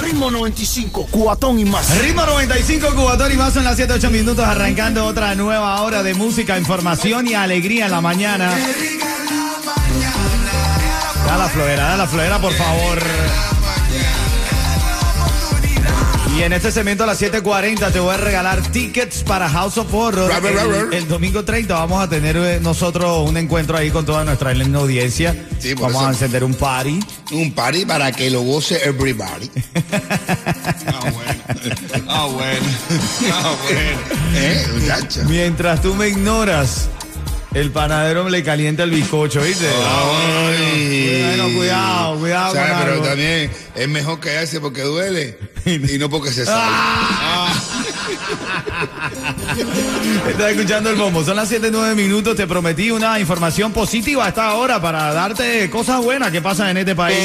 Ritmo 95, Cubatón y Más. Ritmo 95, Cubatón y Más. Son las 7:08 minutos, arrancando otra nueva hora de música, información y alegría en la mañana. Da la flojera, por favor. Y en este segmento a las 7:40 te voy a regalar tickets para House of Horror. El domingo 30 vamos a tener nosotros un encuentro ahí con toda nuestra audiencia. Sí, vamos eso. A encender un party. Un party para que lo goce everybody. Ah, bueno. Muchacho. Mientras tú me ignoras, el panadero le calienta el bizcocho, ¿viste? Ay. Bueno, cuidado. ¿Sabe? Pero también es mejor callarse porque duele y no porque se sale. Estás escuchando El Bombo. Son las 7:09 minutos. Te prometí una información positiva hasta ahora para darte cosas buenas que pasan en este país.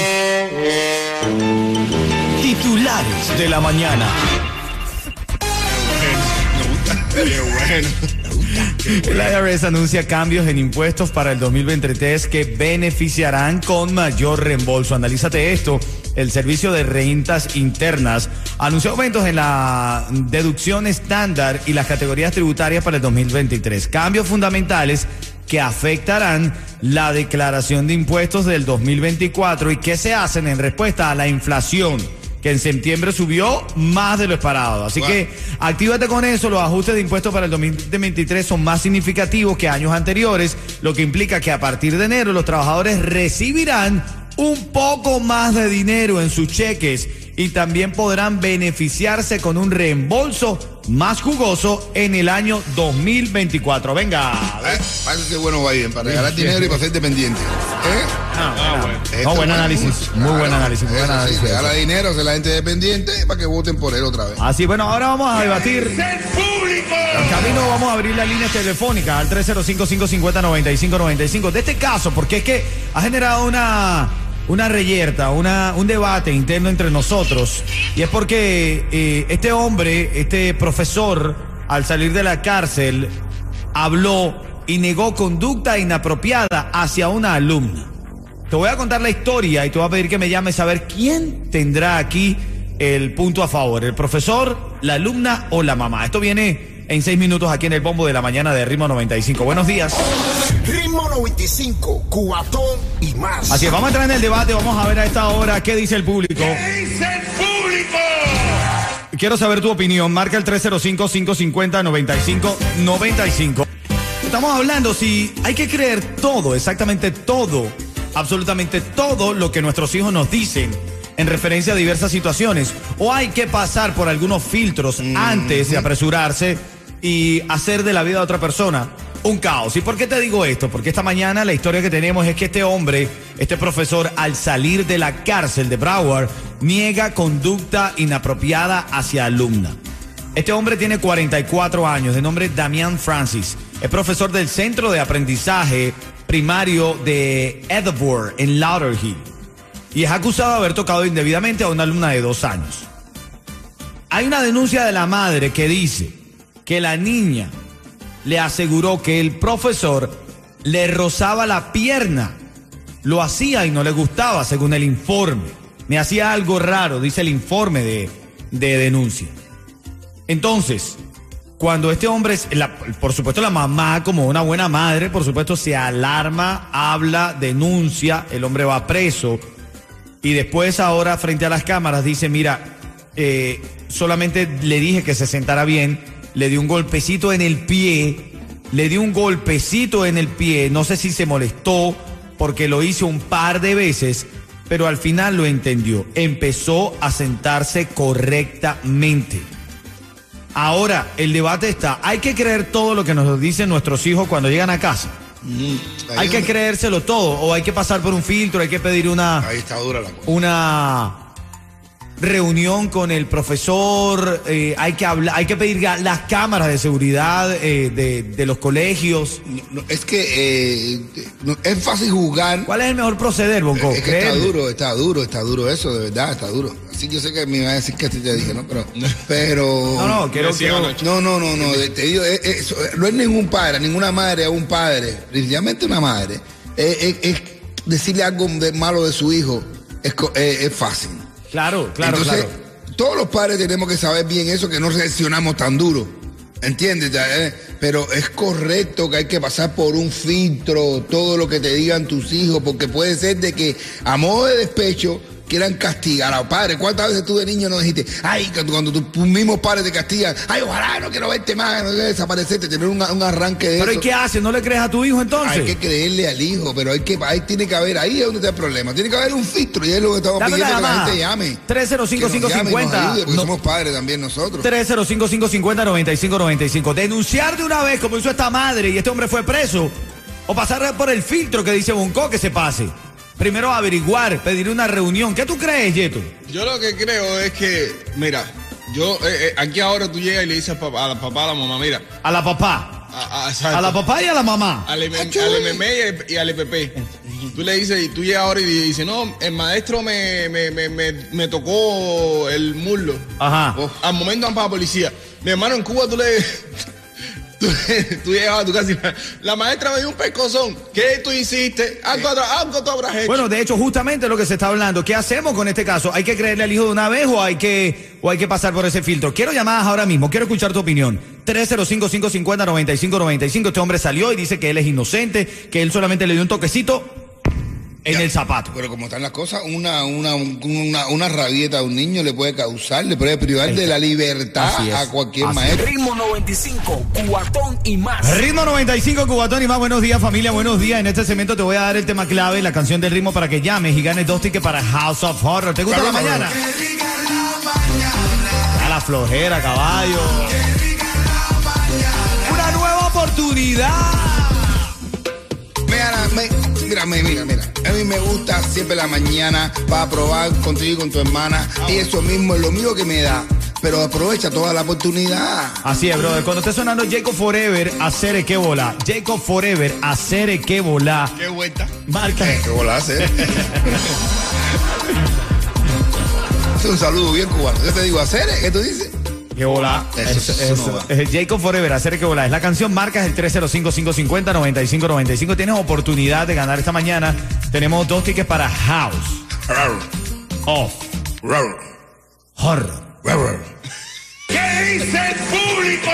Titulares de la mañana. Qué bueno. El IRS anuncia cambios en impuestos para el 2023 que beneficiarán con mayor reembolso. Analízate esto. El Servicio de Rentas Internas anunció aumentos en la deducción estándar y las categorías tributarias para el 2023. Cambios fundamentales que afectarán la declaración de impuestos del 2024 y que se hacen en respuesta a la inflación, que en septiembre subió más de lo esperado. Así que actívate con eso. Los ajustes de impuestos para el 2023 son más significativos que años anteriores, lo que implica que a partir de enero los trabajadores recibirán un poco más de dinero en sus cheques y también podrán beneficiarse con un reembolso más jugoso en el año 2024. Venga. Parece bueno Biden, para regalar dinero y para ser dependiente. Buen análisis. Muy buen análisis. Se regala dinero, se la gente dependiente para que voten por él otra vez. Así, bueno, ahora vamos a debatir. Camino, vamos a abrir las líneas telefónicas al 305-550-9595 de este caso, porque es que ha generado una reyerta, un debate interno entre nosotros, y es porque este hombre, este profesor, al salir de la cárcel, habló y negó conducta inapropiada hacia una alumna. Te voy a contar la historia y te voy a pedir que me llames a ver quién tendrá aquí el punto a favor, el profesor, la alumna o la mamá. Esto viene en 6 minutos aquí en El Bombo de la Mañana de Ritmo 95. Buenos días. Ritmo 95, Cubatón y Más. Así es, vamos a entrar en el debate, vamos a ver a esta hora qué dice el público. ¿Qué dice el público? Quiero saber tu opinión, marca el 305-550-9595. Estamos hablando si hay que creer todo, exactamente todo, absolutamente todo lo que nuestros hijos nos dicen en referencia a diversas situaciones, o hay que pasar por algunos filtros antes de apresurarse y hacer de la vida de otra persona un caos. ¿Y por qué te digo esto? Porque esta mañana la historia que tenemos es que este hombre, este profesor, al salir de la cárcel de Broward, niega conducta inapropiada hacia alumna. Este hombre tiene 44 años, de nombre Damian Francis. Es profesor del Centro de Aprendizaje Primario de Edward en Lauderhill. Y es acusado de haber tocado indebidamente a una alumna de 2 años. Hay una denuncia de la madre que dice que la niña le aseguró que el profesor le rozaba la pierna. Lo hacía y no le gustaba, según el informe. Me hacía algo raro, dice el informe de denuncia. Entonces, cuando este hombre, por supuesto la mamá, como una buena madre, por supuesto se alarma, habla, denuncia, el hombre va preso. Y después ahora, frente a las cámaras, dice, mira, solamente le dije que se sentara bien. Le dio un golpecito en el pie le dio un golpecito en el pie, no sé si se molestó porque lo hizo un par de veces, pero al final lo entendió, empezó a sentarse correctamente. Ahora, el debate está, ¿hay que creer todo lo que nos dicen nuestros hijos cuando llegan a casa? ¿Hay que creérselo todo o hay que pasar por un filtro, hay que pedir una, ahí está dura la cosa, una reunión con el profesor, hay que hablar, hay que pedir las cámaras de seguridad de los colegios? Es que no, es fácil juzgar. ¿Cuál es el mejor proceder, Bonco? Es que está duro eso, de verdad, está duro. Así que yo sé que me iba a decir que así te dije, ¿no? Pero No, te digo, no es ningún padre, ninguna madre, a un padre, principalmente una madre, es decirle algo de malo de su hijo, es fácil. Claro. Todos los padres tenemos que saber bien eso, que no reaccionamos tan duro, ¿entiendes? Pero es correcto que hay que pasar por un filtro todo lo que te digan tus hijos, porque puede ser de que a modo de despecho quieran castigar a los padres. ¿Cuántas veces tú de niño no dijiste, ay, cuando tus mismos padres te castigan, ay, ojalá no quiero verte más, no quiero desaparecerte, tener un arranque de eso? ¿Pero qué haces? ¿No le crees a tu hijo entonces? Hay que creerle al hijo, pero ahí tiene que haber, ahí es donde está el problema. Tiene que haber un filtro y es lo que estamos pidiendo, que la gente llame. 305-550. Porque somos padres también nosotros. 305-550-9595. Denunciar de una vez, como hizo esta madre, y este hombre fue preso, o pasar por el filtro que dice Bonco que se pase. Primero averiguar, pedir una reunión. ¿Qué tú crees, Yeto? Yo lo que creo es que, mira, yo aquí ahora tú llegas y le dices a la papá, a la mamá, mira. A la papá. A la papá y a la mamá. Al MME y al EPP. Tú le dices, y tú llegas ahora y dices, no, el maestro me tocó el muslo. Ajá. Oh, al momento van para la policía. Mi hermano, en Cuba tú llegabas a tu casa y la maestra me dio un pescozón. ¿Qué tú hiciste? Algo tú habrás hecho. Bueno, de hecho, justamente lo que se está hablando. ¿Qué hacemos con este caso? ¿Hay que creerle al hijo de una vez o hay que pasar por ese filtro? Quiero llamadas ahora mismo, quiero escuchar tu opinión. 305-550-9595. Este hombre salió y dice que él es inocente, que él solamente le dio un toquecito en el zapato. Pero como están las cosas, una rabieta a un niño le puede causar, le puede privar de la libertad a cualquier maestro. Ritmo 95, Cubatón y Más. Ritmo 95, Cubatón y Más. Buenos días, familia, buenos días. En este segmento te voy a dar el tema clave, la canción del ritmo, para que llames y ganes 2 tickets para House of Horror. ¿Te gusta la mañana? Qué rica la mañana. A la flojera, caballo. Qué rica la mañana. Una nueva oportunidad. Mira, a mí me gusta siempre la mañana para probar contigo y con tu hermana, y eso mismo es lo mío que me da, pero aprovecha toda la oportunidad. Así es, brother, cuando esté sonando Jacob Forever, hacer que volá. Jacob Forever, hacer que volá. Qué vuelta. Marca. Que volá hacer. Es un saludo bien cubano. Yo te digo, hacer, ¿qué tú dices? Que volá, eso. No, Jacob Forever, hacer que volá. Es la canción, marcas el 305-550-9595. Tienes oportunidad de ganar esta mañana. Tenemos 2 tickets para House of Horror. ¿Qué dice el público?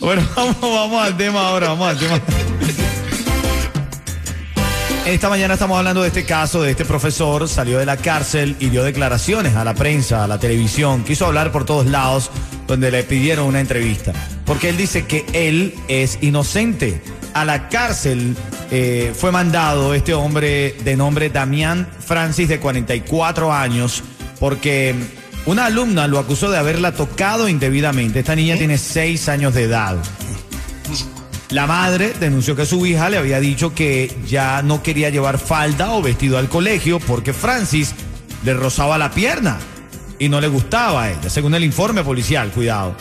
Bueno, vamos al tema ahora, Esta mañana estamos hablando de este caso, de este profesor, salió de la cárcel y dio declaraciones a la prensa, a la televisión, quiso hablar por todos lados, donde le pidieron una entrevista, porque él dice que él es inocente. A la cárcel fue mandado este hombre de nombre Damian Francis, de 44 años, porque una alumna lo acusó de haberla tocado indebidamente. Esta niña tiene 6 años de edad. La madre denunció que su hija le había dicho que ya no quería llevar falda o vestido al colegio porque Francis le rozaba la pierna y no le gustaba a ella, según el informe policial, cuidado.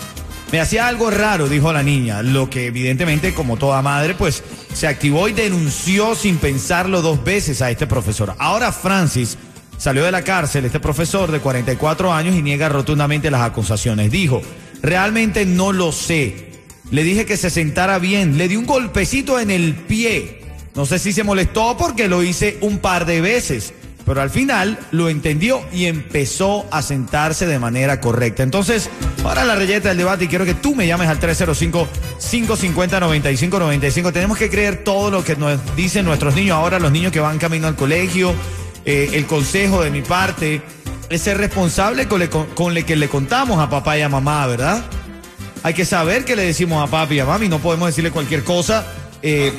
Me hacía algo raro, dijo la niña, lo que evidentemente, como toda madre, pues se activó y denunció sin pensarlo 2 veces a este profesor. Ahora Francis salió de la cárcel, este profesor de 44 años, y niega rotundamente las acusaciones. Dijo, realmente no lo sé. Le dije que se sentara bien, le di un golpecito en el pie. No sé si se molestó porque lo hice un par de veces, pero al final lo entendió y empezó a sentarse de manera correcta. Entonces, para la reyeta del debate, y quiero que tú me llames al 305-550-9595. Tenemos que creer todo lo que nos dicen nuestros niños. Ahora los niños que van camino al colegio, el consejo de mi parte es ser responsable con lo que le contamos a papá y a mamá, ¿verdad? Hay que saber qué le decimos a papi y a mami. No podemos decirle cualquier cosa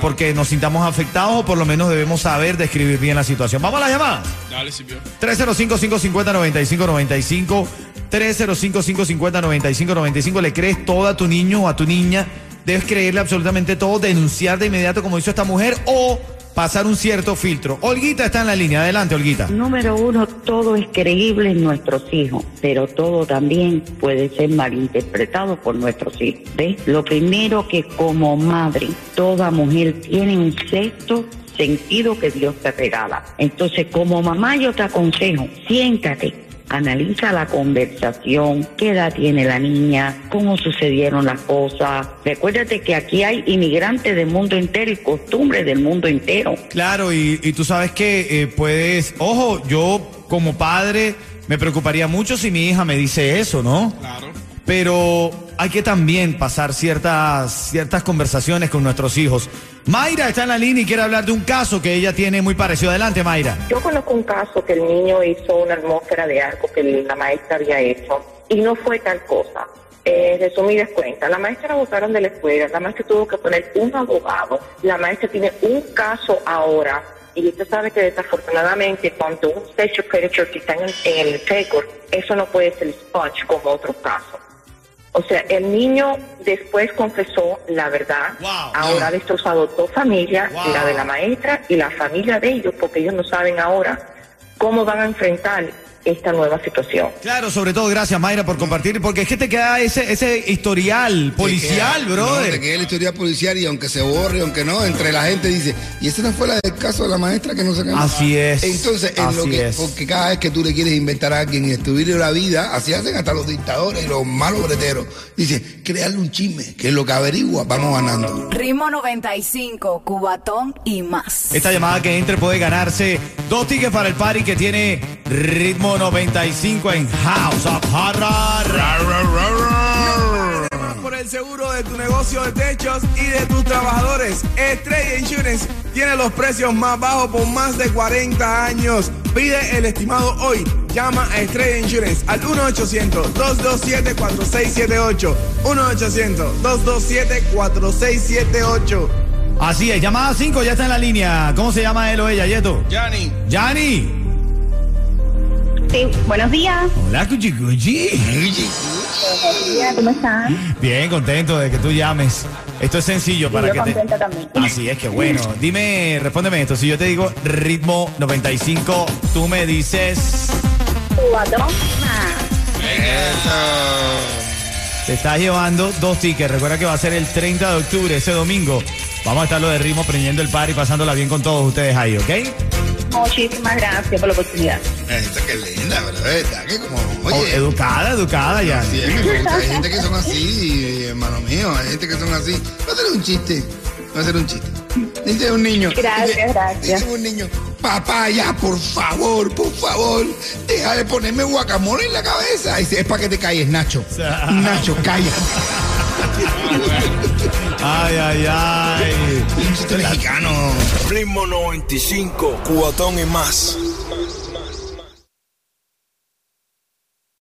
porque nos sintamos afectados, o por lo menos debemos saber describir bien la situación. Vamos a las llamadas. Dale, Silvio. 305-550-9595. 305-550-9595. ¿Le crees todo a tu niño o a tu niña? Debes creerle absolutamente todo, denunciar de inmediato como hizo esta mujer, o pasar un cierto filtro. Olguita está en la línea. Adelante, Olguita. Número uno, todo es creíble en nuestros hijos, pero todo también puede ser malinterpretado por nuestros hijos. ¿Ves? Lo primero, que como madre, toda mujer tiene un sexto sentido que Dios te regala. Entonces, como mamá, yo te aconsejo, siéntate, analiza la conversación, qué edad tiene la niña, cómo sucedieron las cosas. Recuérdate que aquí hay inmigrantes del mundo entero y costumbres del mundo entero. Claro, y tú sabes que puedes... Ojo, yo como padre me preocuparía mucho si mi hija me dice eso, ¿no? Claro. Pero hay que también pasar ciertas conversaciones con nuestros hijos. Mayra está en la línea y quiere hablar de un caso que ella tiene muy parecido. Adelante, Mayra. Yo conozco un caso que el niño hizo una atmósfera de algo que la maestra había hecho y no fue tal cosa. Resumidas cuentas, la maestra la botaron de la escuela, la maestra tuvo que poner un abogado, la maestra tiene un caso ahora, y usted sabe que desafortunadamente cuando un sexual predator que está en el récord, eso no puede ser sponge como otros casos. O sea, el niño después confesó la verdad, ahora ha destrozado dos familias, la de la maestra y la familia de ellos, porque ellos no saben ahora cómo van a enfrentar esta nueva situación. Claro, sobre todo, gracias, Mayra, por compartir, porque es que te queda ese historial policial, brother. No, te queda el historial policial, y aunque se borre, aunque no, entre la gente dice, y esa no fue la del caso de la maestra que no se ganó. Así es. Entonces, en así lo que, es. Porque cada vez que tú le quieres inventar a alguien y destruirle la vida, así hacen hasta los dictadores y los malos breteros. Dice, crearle un chisme, que es lo que averigua, vamos ganando. Ritmo 95, Cubatón y Más. Esta llamada que entre puede ganarse 2 tickets para el party que tiene Ritmo 95 en House of Horror. Por el seguro de tu negocio de techos y de tus trabajadores, Estrella Insurance tiene los precios más bajos por más de 40 años. Pide el estimado hoy. Llama a Estrella Insurance al 1-800-227-4678. 1-800-227-4678. Así es, llamada 5, ya está en la línea. ¿Cómo se llama él o ella, Yeto? Yanni. Sí, buenos días. Hola, Cuchicuchi. Buenos días, ¿cómo están? Bien, contento de que tú llames. Esto es sencillo para yo que contenta te... también. Así es, que bueno. Dime, respóndeme esto. Si yo te digo Ritmo 95, tú me dices... Cubatón Más. Eso. Te estás llevando 2 tickets. Recuerda que va a ser el 30 de octubre, ese domingo. Vamos a estar lo de ritmo, prendiendo el par y pasándola bien con todos ustedes ahí, ¿ok? Muchísimas gracias por la oportunidad. Esta que linda, ¿verdad? Esta que como... Oye, educada ya. Sí, hay gente que son así, hermano mío, hay gente que son así. Va a ser un chiste. Dice un niño. Gracias. Dice un niño, papá, ya, por favor, deja de ponerme guacamole en la cabeza. Dice, es para que te calles, Nacho. Nacho, cállate. Ay. Un chiste mexicano. Ritmo 95, Cubatón y Más.